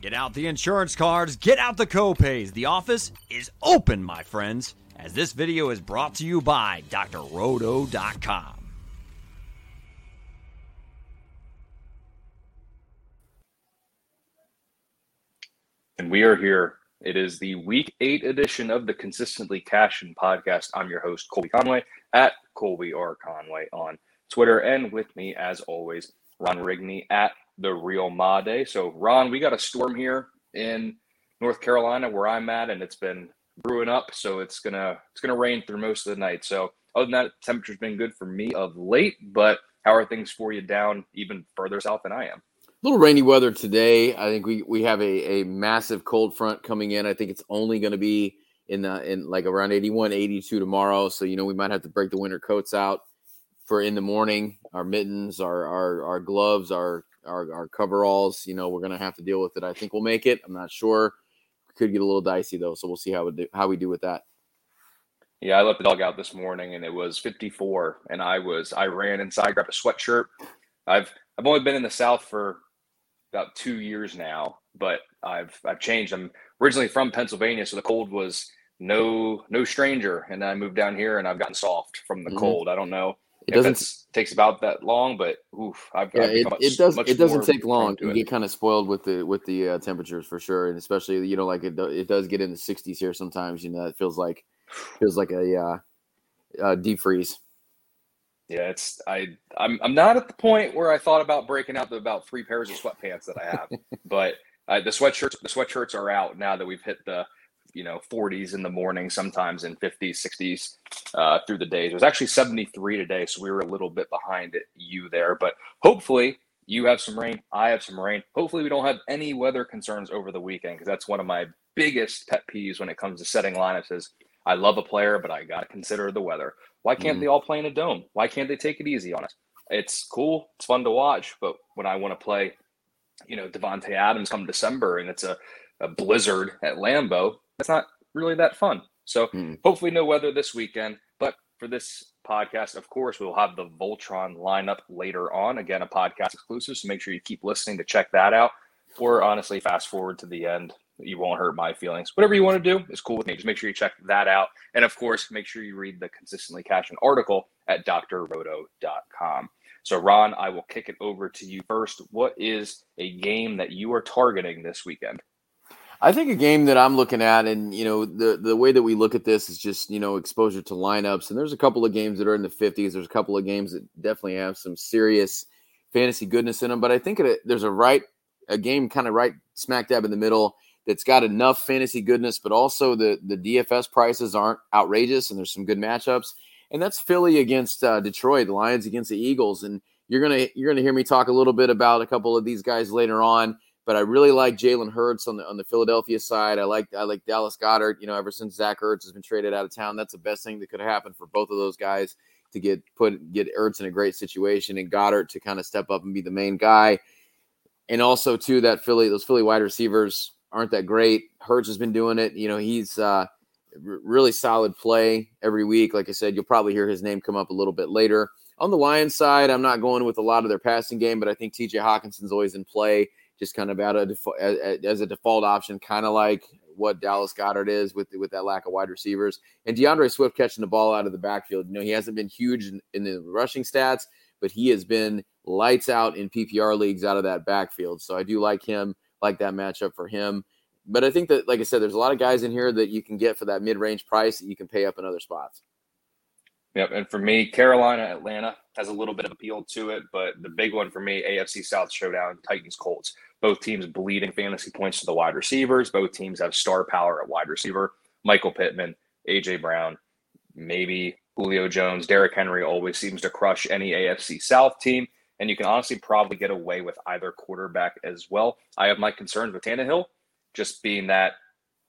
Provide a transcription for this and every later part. Get out the insurance cards, get out the copays. The office is open, my friends, as this video is brought to you by drroto.com. And we are here. It is the Week 8 edition of the Consistently Cashin' podcast. I'm your host, Colby Conway, at Colby R Conway on Twitter. And with me, as always, Ron Rigney at The Real Ma Day. So, Ron, we got a storm here in North Carolina where I'm at, and it's been brewing up. So it's gonna rain through most of the night. So other than that, temperature's been good for me of late. But how are things for you down even further south than I am? A little rainy weather today. I think we have a massive cold front coming in. I think it's only going to be in around 81, 82 tomorrow. So, you know, we might have to break the winter coats out for in the morning, our mittens, our gloves, our coveralls. You know, we're going to have to deal with it. I think we'll make it. I'm not sure. Could get a little dicey, though. So we'll see how we do with that. Yeah, I let the dog out this morning, and it was 54. And I ran inside, grabbed a sweatshirt. I've only been in the South for about 2 years now, but I've changed. I'm originally from Pennsylvania, so the cold was no stranger, and I moved down here, and I've gotten soft from the cold. I don't know. It takes about that long, but oof, it doesn't take long. You get kind of spoiled with the temperatures for sure, and especially, you know, like it does get in the 60s here sometimes. You know, it feels like a deep freeze. Yeah, I'm not at the point where I thought about breaking out the about three pairs of sweatpants that I have, but the sweatshirts are out now that we've hit the 40s in the morning, sometimes in 50s, 60s through the days. It was actually 73 today, so we were a little bit behind you there, but hopefully you have some rain, I have some rain. Hopefully we don't have any weather concerns over the weekend, because that's one of my biggest pet peeves when it comes to setting lineups is I love a player, but I got to consider the weather. Why can't they all play in a dome? Why can't they take it easy on us? It's cool. It's fun to watch. But when I want to play, Devontae Adams come December and it's a blizzard at Lambeau, that's not really that fun. So hopefully no weather this weekend. But for this podcast, of course, we'll have the Voltron lineup later on. Again, a podcast exclusive. So make sure you keep listening to check that out. Or honestly, fast forward to the end. You won't hurt my feelings. Whatever you want to do is cool with me. Just make sure you check that out. And, of course, make sure you read the Consistently Cashin' article at drroto.com. So, Ron, I will kick it over to you first. What is a game that you are targeting this weekend? I think a game that I'm looking at, and, the way that we look at this is just, exposure to lineups. And there's a couple of games that are in the 50s. There's a couple of games that definitely have some serious fantasy goodness in them. But I think there's a game kind of right smack dab in the middle that's got enough fantasy goodness, but also the DFS prices aren't outrageous, and there's some good matchups. And that's Philly against Detroit, the Lions against the Eagles. And you're gonna hear me talk a little bit about a couple of these guys later on. But I really like Jalen Hurts on the Philadelphia side. I like Dallas Goedert. Ever since Zach Ertz has been traded out of town, that's the best thing that could happen for both of those guys to get Ertz in a great situation and Goddard to kind of step up and be the main guy. And also too, that those Philly wide receivers aren't that great. Hurts has been doing it. He's really solid play every week. Like I said, you'll probably hear his name come up a little bit later. On the Lions side, I'm not going with a lot of their passing game, but I think TJ Hawkinson's always in play, just kind of as a default option, kind of like what Dallas Goedert is with that lack of wide receivers. And DeAndre Swift catching the ball out of the backfield. He hasn't been huge in the rushing stats, but he has been lights out in PPR leagues out of that backfield. So I do like him. Like that matchup for him. But I think that, like I said, there's a lot of guys in here that you can get for that mid-range price that you can pay up in other spots. Yep, and for me, Carolina, Atlanta has a little bit of appeal to it, but the big one for me, AFC South showdown, Titans, Colts. Both teams bleeding fantasy points to the wide receivers. Both teams have star power at wide receiver. Michael Pittman, A.J. Brown, maybe Julio Jones. Derrick Henry always seems to crush any AFC South team. And you can honestly probably get away with either quarterback as well. I have my concerns with Tannehill, just being that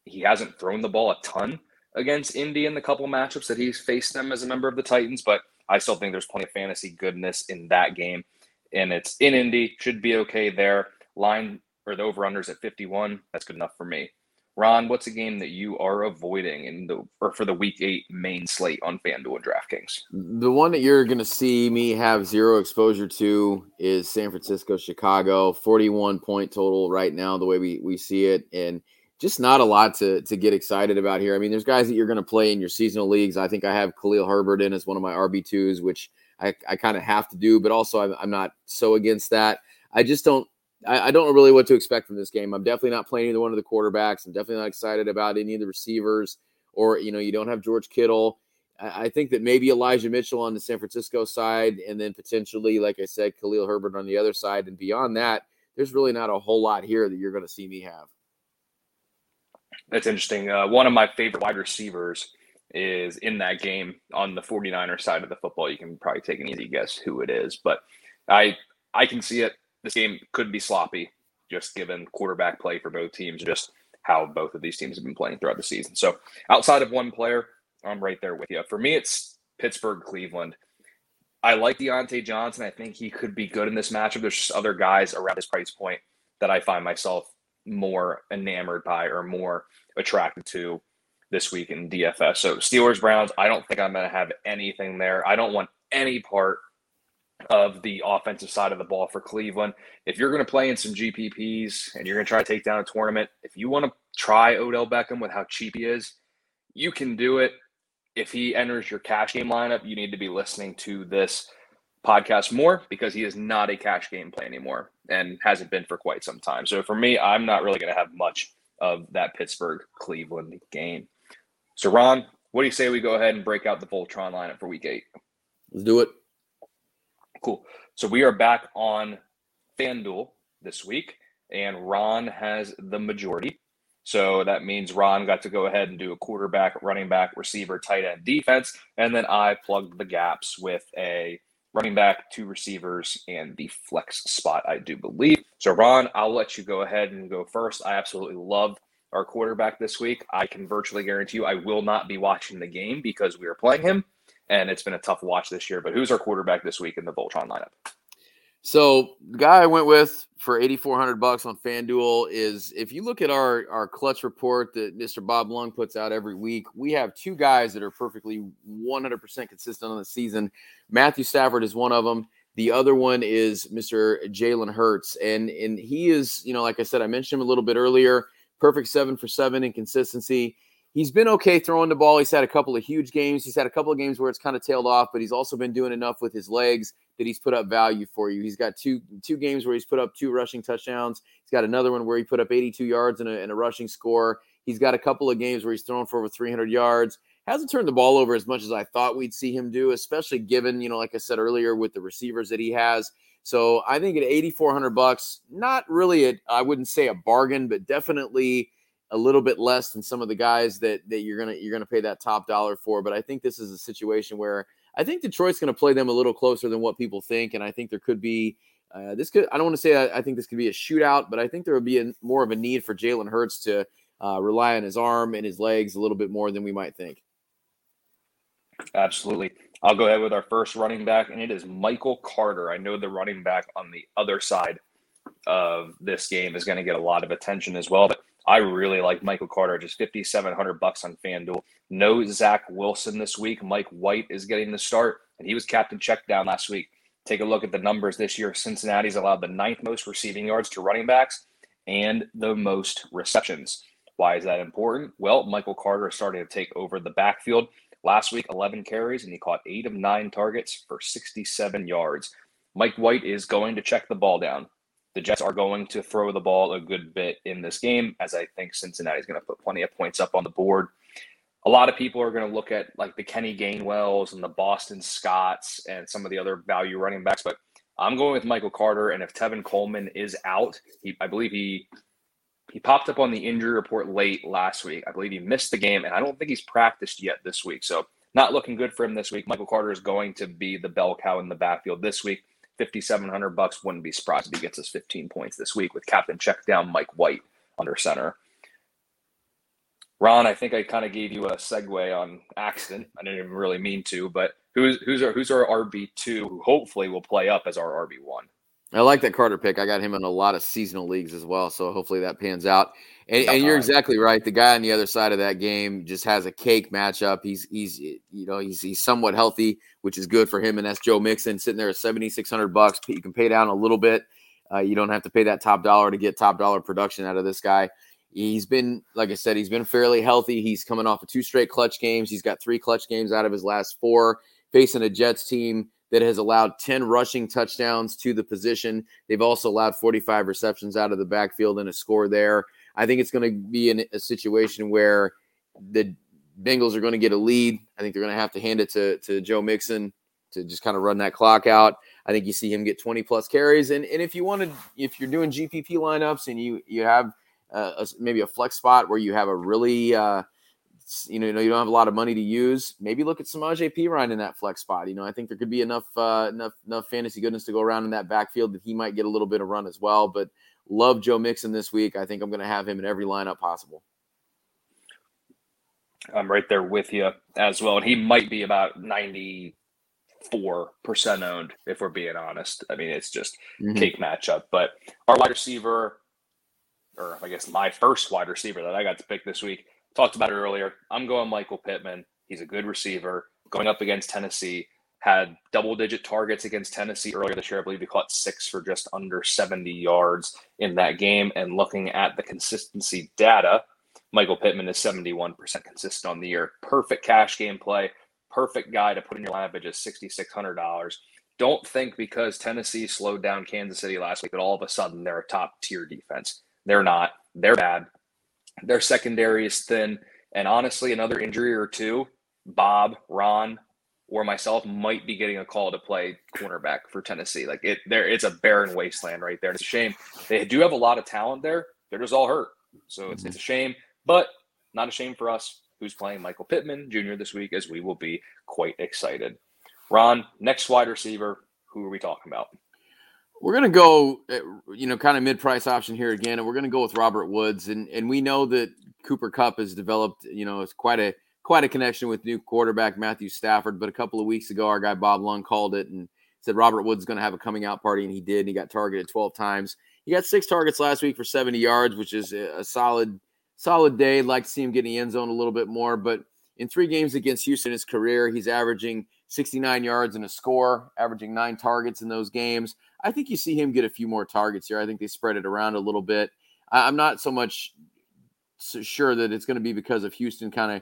he hasn't thrown the ball a ton against Indy in the couple matchups that he's faced them as a member of the Titans. But I still think there's plenty of fantasy goodness in that game. And it's in Indy, should be okay there. Line or the over-unders at 51, that's good enough for me. Ron, what's a game that you are avoiding for the Week 8 main slate on FanDuel and DraftKings? The one that you're going to see me have zero exposure to is San Francisco, Chicago, 41-point total right now, the way we see it, and just not a lot to get excited about here. I mean, there's guys that you're going to play in your seasonal leagues. I think I have Khalil Herbert in as one of my RB2s, which I kind of have to do, but also I'm not so against that. I just don't know really what to expect from this game. I'm definitely not playing either one of the quarterbacks. I'm definitely not excited about any of the receivers, or, you know, you don't have George Kittle. I think that maybe Elijah Mitchell on the San Francisco side, and then potentially, like I said, Khalil Herbert on the other side. And beyond that, there's really not a whole lot here that you're going to see me have. That's interesting. One of my favorite wide receivers is in that game on the 49er side of the football. You can probably take an easy guess who it is, but I can see it. This game could be sloppy, just given quarterback play for both teams, just how both of these teams have been playing throughout the season. So outside of one player, I'm right there with you. For me, it's Pittsburgh, Cleveland. I like Deontay Johnson. I think he could be good in this matchup. There's just other guys around his price point that I find myself more enamored by or more attracted to this week in DFS. So Steelers, Browns, I don't think I'm going to have anything there. I don't want any part of the offensive side of the ball for Cleveland. If you're going to play in some GPPs and you're going to try to take down a tournament, if you want to try Odell Beckham with how cheap he is, you can do it. If he enters your cash game lineup, you need to be listening to this podcast more, because he is not a cash game play anymore and hasn't been for quite some time. So for me, I'm not really going to have much of that Pittsburgh-Cleveland game. So Ron, what do you say we go ahead and break out the Voltron lineup for Week 8? Let's do it. Cool. So we are back on FanDuel this week, and Ron has the majority. So that means Ron got to go ahead and do a quarterback, running back, receiver, tight end, defense, and then I plugged the gaps with a running back, two receivers, and the flex spot, I do believe. So Ron, I'll let you go ahead and go first. I absolutely love our quarterback this week. I can virtually guarantee you I will not be watching the game because we are playing him, and it's been a tough watch this year. But who's our quarterback this week in the Voltron lineup? So the guy I went with for $8,400 on FanDuel is, if you look at our clutch report that Mr. Bob Lung puts out every week, we have two guys that are perfectly 100% consistent on the season. Matthew Stafford is one of them. The other one is Mr. Jalen Hurts. And he is, you know, like I said, I mentioned him a little bit earlier, perfect 7 for 7 in consistency. He's been okay throwing the ball. He's had a couple of huge games. He's had a couple of games where it's kind of tailed off, but he's also been doing enough with his legs that he's put up value for you. He's got two games where he's put up 2 rushing touchdowns. He's got another one where he put up 82 yards and a rushing score. He's got a couple of games where he's thrown for over 300 yards. Hasn't turned the ball over as much as I thought we'd see him do, especially given, you know, like I said earlier, with the receivers that he has. So I think at $8,400, not really I wouldn't say a bargain, but definitely a little bit less than some of the guys that you're gonna pay that top dollar for. But I think this is a situation where I think Detroit's going to play them a little closer than what people think, and I think there could be I don't want to say I think this could be a shootout, but I think there would be more of a need for Jalen Hurts to rely on his arm and his legs a little bit more than we might think. Absolutely. I'll go ahead with our first running back, and it is Michael Carter. I know the running back on the other side of this game is going to get a lot of attention as well, but I really like Michael Carter, just $5,700 on FanDuel. No Zach Wilson this week. Mike White is getting the start, and he was captain check down last week. Take a look at the numbers this year. Cincinnati's allowed the 9th most receiving yards to running backs and the most receptions. Why is that important? Well, Michael Carter is starting to take over the backfield. Last week, 11 carries, and he caught 8 of 9 targets for 67 yards. Mike White is going to check the ball down. The Jets are going to throw the ball a good bit in this game, as I think Cincinnati's going to put plenty of points up on the board. A lot of people are going to look at like the Kenny Gainwells and the Boston Scotts and some of the other value running backs, but I'm going with Michael Carter. And if Tevin Coleman is out, I believe he popped up on the injury report late last week. I believe he missed the game, and I don't think he's practiced yet this week. So not looking good for him this week. Michael Carter is going to be the bell cow in the backfield this week. $5,700, wouldn't be surprised if he gets us 15 points this week with captain check down Mike White under center. Ron, I think I kind of gave you a segue on accident. I didn't even really mean to, but who's our RB2 who hopefully will play up as our RB1? I like that Carter pick. I got him in a lot of seasonal leagues as well, so hopefully that pans out. And you're exactly right. The guy on the other side of that game just has a cake matchup. He's somewhat healthy, which is good for him. And that's Joe Mixon sitting there at $7,600. You can pay down a little bit. You don't have to pay that top dollar to get top dollar production out of this guy. He's been, like I said, he's been fairly healthy. He's coming off of two straight clutch games. He's got three clutch games out of his last four, facing a Jets team that has allowed 10 rushing touchdowns to the position. They've also allowed 45 receptions out of the backfield and a score there. I think it's going to be a situation where the Bengals are going to get a lead. I think they're going to have to hand it to Joe Mixon to just kind of run that clock out. I think you see him get 20-plus carries. And if you want to, if you're doing GPP lineups and you have maybe a flex spot where you have a really you don't have a lot of money to use, maybe look at Samaje Perine in that flex spot. I think there could be enough fantasy goodness to go around in that backfield that he might get a little bit of run as well. But love Joe Mixon this week. I think I'm going to have him in every lineup possible. I'm right there with you as well. And he might be about 94% owned, if we're being honest. I mean, it's just cake matchup. But our wide receiver, or I guess my first wide receiver that I got to pick this week, talked about it earlier. I'm going Michael Pittman. He's a good receiver. Going up against Tennessee, had double-digit targets against Tennessee earlier this year. I believe he caught 6 for just under 70 yards in that game. And looking at the consistency data, Michael Pittman is 71% consistent on the year. Perfect cash game play. Perfect guy to put in your lineup at just $6,600. Don't think because Tennessee slowed down Kansas City last week that all of a sudden they're a top-tier defense. They're not. They're bad. Their secondary is thin. And honestly, another injury or two, Bob, Ron, or myself might be getting a call to play cornerback for Tennessee. Like it's a barren wasteland right there. It's a shame. They do have a lot of talent there. They're just all hurt. So it's a shame, but not a shame for us who's playing Michael Pittman Jr. this week, as we will be quite excited. Ron, next wide receiver, who are we talking about? We're going to go, kind of mid-price option here again, and we're going to go with Robert Woods. And we know that Cooper Kupp has developed, it's quite a connection with new quarterback Matthew Stafford. But a couple of weeks ago, our guy Bob Lung called it and said Robert Woods is going to have a coming-out party, and he did. And he got targeted 12 times. He got 6 targets last week for 70 yards, which is a solid day. I'd like to see him get in the end zone a little bit more. But in 3 games against Houston in his career, he's averaging 69 yards and a score, averaging 9 targets in those games. I think you see him get a few more targets here. I think they spread it around a little bit. I'm not so much sure that it's going to be because of Houston kind of,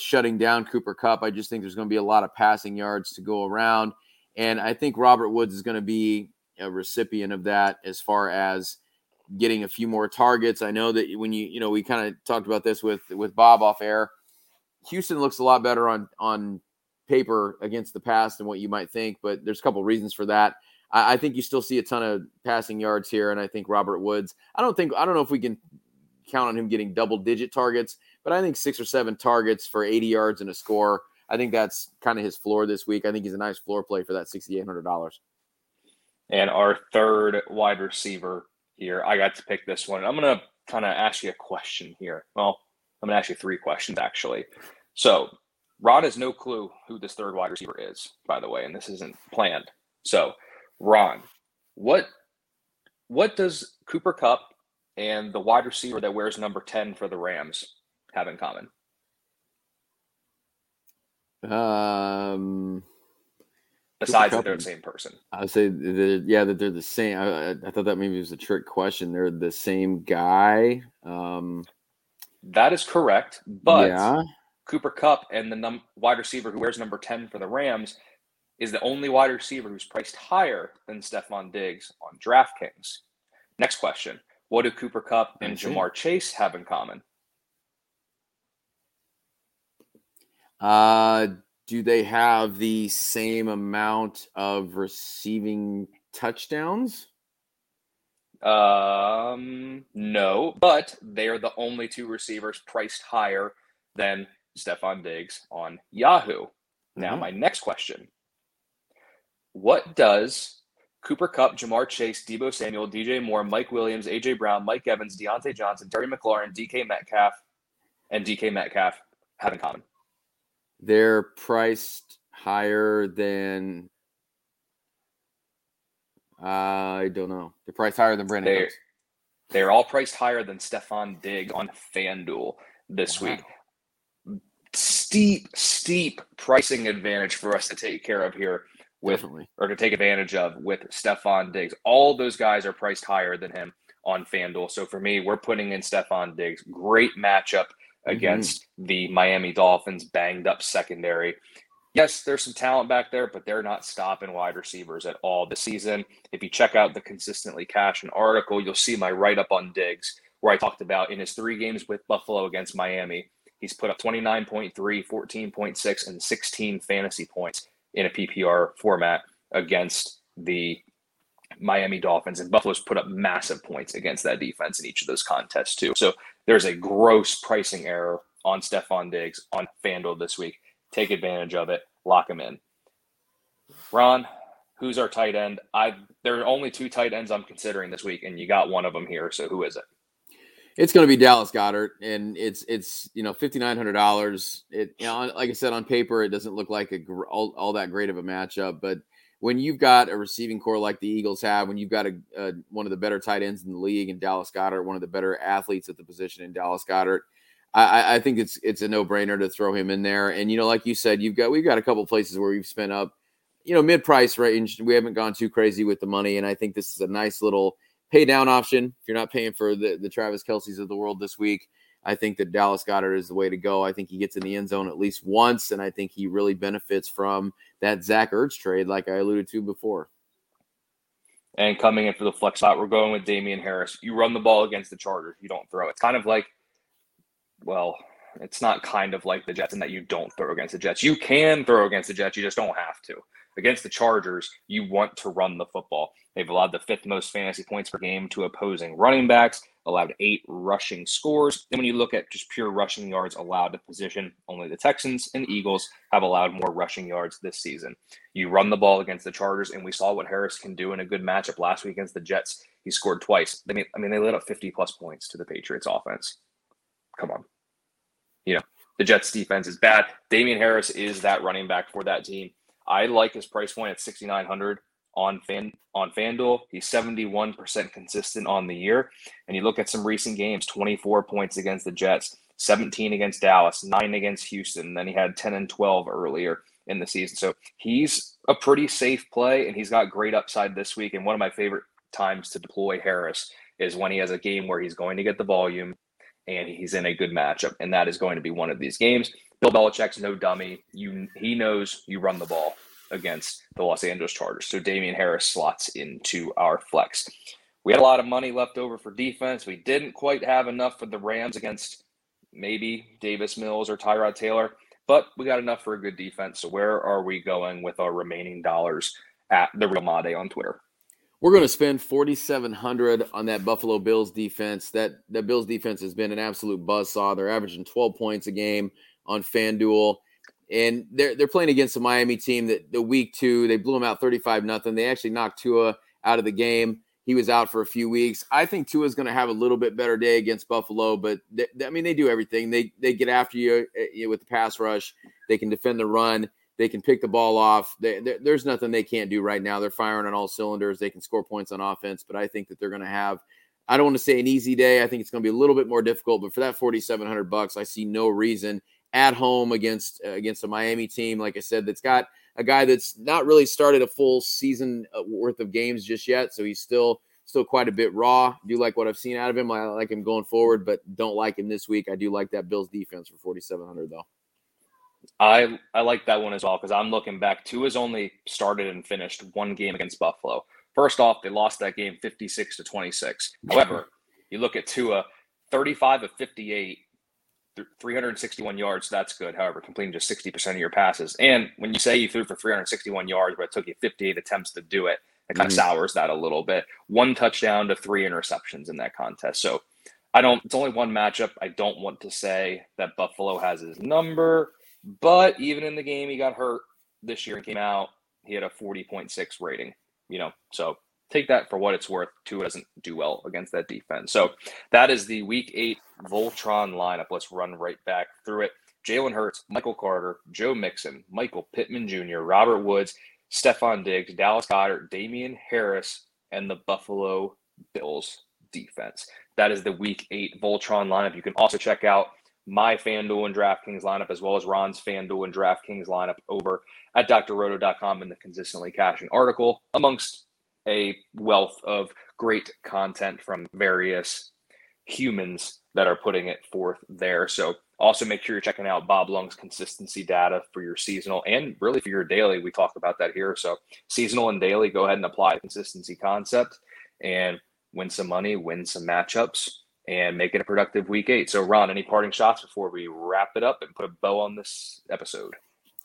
shutting down Cooper Kupp. I just think there's going to be a lot of passing yards to go around. And I think Robert Woods is going to be a recipient of that as far as getting a few more targets. I know that when we kind of talked about this with Bob off air, Houston looks a lot better on paper against the pass than what you might think, but there's a couple reasons for that. I think you still see a ton of passing yards here, and I think Robert Woods, I don't know if we can count on him getting double-digit targets, but I think 6 or 7 targets for 80 yards and a score, I think that's kind of his floor this week. I think he's a nice floor play for that $6,800. And our third wide receiver here, I got to pick this one. I'm going to kind of ask you a question here. Well, I'm going to ask you 3 questions, actually. So Ron has no clue who this third wide receiver is, by the way, and this isn't planned. So Ron, what does Cooper Kupp and the wide receiver that wears number 10 for the Rams have in common? Besides that they're the same person. I would say, that they're the same. I thought that maybe was a trick question. They're the same guy. That is correct, but yeah. Cooper Kupp and the wide receiver who wears number 10 for the Rams is the only wide receiver who's priced higher than Stephon Diggs on DraftKings. Next question. What do Cooper Kupp and Ja'Marr Chase have in common? Do they have the same amount of receiving touchdowns? No, but they are the only 2 receivers priced higher than Stephon Diggs on Yahoo. Now, my next question. What does Cooper Kupp, Ja'Marr Chase, Deebo Samuel, DJ Moore, Mike Williams, A.J. Brown, Mike Evans, Deontay Johnson, Terry McLaurin, DK Metcalf have in common? They're priced higher than I don't know. They're priced higher than Brandon Cooks. They're all priced higher than Stephon Diggs on FanDuel this week. Steep pricing advantage for us to take care of here with, or to take advantage of with Stephon Diggs. All those guys are priced higher than him on FanDuel. So for me, we're putting in Stephon Diggs. Great matchup against the Miami Dolphins banged up secondary. Yes, there's some talent back there, but they're not stopping wide receivers at all this season. If you check out the Consistently Cashin' article, you'll see my write-up on Diggs, where I talked about in his three games with Buffalo against Miami, he's put up 29.3, 14.6, and 16 fantasy points in a PPR format against the Miami Dolphins. And Buffalo's put up massive points against that defense in each of those contests too. So there's a gross pricing error on Stephon Diggs on FanDuel this week. Take advantage of it. Lock him in. Ron, who's our tight end? There are only two tight ends I'm considering this week, and you got one of them here. So who is it? It's going to be Dallas Goedert, and it's you know, $5,900. Like I said, on paper it doesn't look like all that great of a matchup, but when you've got a receiving core like the Eagles have, when you've got one of the better tight ends in the league in Dallas Goedert, one of the better athletes at the position in Dallas Goedert, I think it's a no-brainer to throw him in there. And, you know, like you said, we've got a couple places where we've spent up, you know, mid-price range. We haven't gone too crazy with the money, and I think this is a nice little pay-down option. If you're not paying for the Travis Kelce's of the world this week, I think that Dallas Goedert is the way to go. I think he gets in the end zone at least once, and I think he really benefits from that Zach Ertz trade like I alluded to before. And coming in for the flex spot, we're going with Damian Harris. You run the ball against the Chargers. You don't throw. It's kind of like, well, it's not kind of like the Jets in that you don't throw against the Jets. You can throw against the Jets. You just don't have to. Against the Chargers, you want to run the football. They've allowed the fifth most fantasy points per game to opposing running backs, allowed 8 rushing scores. Then when you look at just pure rushing yards allowed to position, only the Texans and Eagles have allowed more rushing yards this season. You run the ball against the Chargers, and we saw what Harris can do in a good matchup last week against the Jets. He scored twice. They lit up 50-plus points to the Patriots offense. Come on. You know, the Jets defense is bad. Damian Harris is that running back for that team. I like his price point at $6,900 on FanDuel. He's 71% consistent on the year. And you look at some recent games, 24 points against the Jets, 17 against Dallas, 9 against Houston. And then he had 10 and 12 earlier in the season. So he's a pretty safe play, and he's got great upside this week. And one of my favorite times to deploy Harris is when he has a game where he's going to get the volume and he's in a good matchup, and that is going to be one of these games. Bill Belichick's no dummy. He knows you run the ball against the Los Angeles Chargers, so Damian Harris slots into our flex. We had a lot of money left over for defense. We didn't quite have enough for the Rams against maybe Davis Mills or Tyrod Taylor, but we got enough for a good defense, so where are we going with our remaining dollars at The Real Made on Twitter? We're going to spend $4,700 on that Buffalo Bills defense. That Bills defense has been an absolute buzzsaw. They're averaging 12 points a game on FanDuel, and they're playing against the Miami team that the week 2, they blew them out 35-0. They actually knocked Tua out of the game. He was out for a few weeks. I think Tua's going to have a little bit better day against Buffalo, but they do everything. They get after you with the pass rush. They can defend the run. They can pick the ball off. There's nothing they can't do right now. They're firing on all cylinders. They can score points on offense, but I think that they're going to have, I don't want to say an easy day. I think it's going to be a little bit more difficult, but for that $4,700, I see no reason at home against a Miami team, like I said, that's got a guy that's not really started a full season worth of games just yet, so he's still quite a bit raw. I do like what I've seen out of him. I like him going forward, but don't like him this week. I do like that Bills defense for $4,700, though. I like that one as well, because I'm looking back. Tua's only started and finished one game against Buffalo. First off, they lost that game 56-26. However, you look at Tua, 35 of 58, 361 yards. That's good. However, completing just 60% of your passes. And when you say you threw for 361 yards, but it took you 58 attempts to do it, it kind of sours that a little bit. 1 touchdown to 3 interceptions in that contest. So it's only one matchup. I don't want to say that Buffalo has his number. But even in the game, he got hurt this year and came out. He had a 40.6 rating, you know, so take that for what it's worth. Tua doesn't do well against that defense. So that is the Week 8 Voltron lineup. Let's run right back through it. Jalen Hurts, Michael Carter, Joe Mixon, Michael Pittman Jr., Robert Woods, Stephon Diggs, Dallas Goedert, Damian Harris, and the Buffalo Bills defense. That is the Week 8 Voltron lineup. You can also check out my FanDuel and DraftKings lineup, as well as Ron's FanDuel and DraftKings lineup over at drroto.com in the Consistently Cashin' article, amongst a wealth of great content from various humans that are putting it forth there. So also make sure you're checking out Bob Lung's consistency data for your seasonal and really for your daily. We talk about that here. So seasonal and daily, go ahead and apply the consistency concept and win some money, win some matchups, and make it a productive Week 8. So Ron, any parting shots before we wrap it up and put a bow on this episode?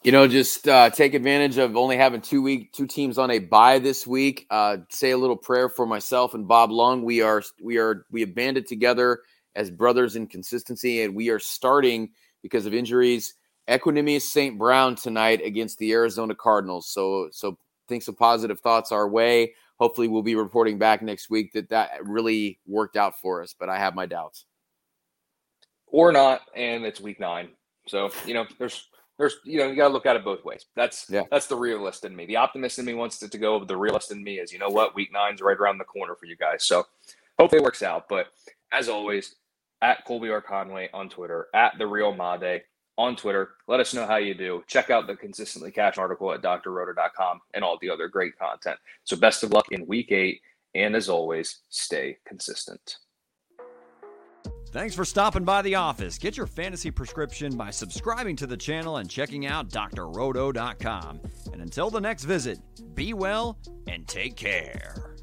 You know, just take advantage of only having two teams on a bye this week. Say a little prayer for myself and Bob Lung. We have banded together as brothers in consistency, and we are starting, because of injuries, Equanimeous St. Brown tonight against the Arizona Cardinals. So think some positive thoughts our way. Hopefully we'll be reporting back next week that really worked out for us, but I have my doubts. Or not, and it's Week 9. So, you know, you got to look at it both ways. That's the realist in me. The optimist in me wants it to go, but the realist in me is, you know what, Week 9's right around the corner for you guys. So hopefully it works out. But as always, at Colby R Conway on Twitter, at The Real Made on Twitter. Let us know how you do. Check out the Consistently Cashin' article at drroto.com and all the other great content. So best of luck in Week 8. And as always, stay consistent. Thanks for stopping by the office. Get your fantasy prescription by subscribing to the channel and checking out drroto.com. And until the next visit, be well and take care.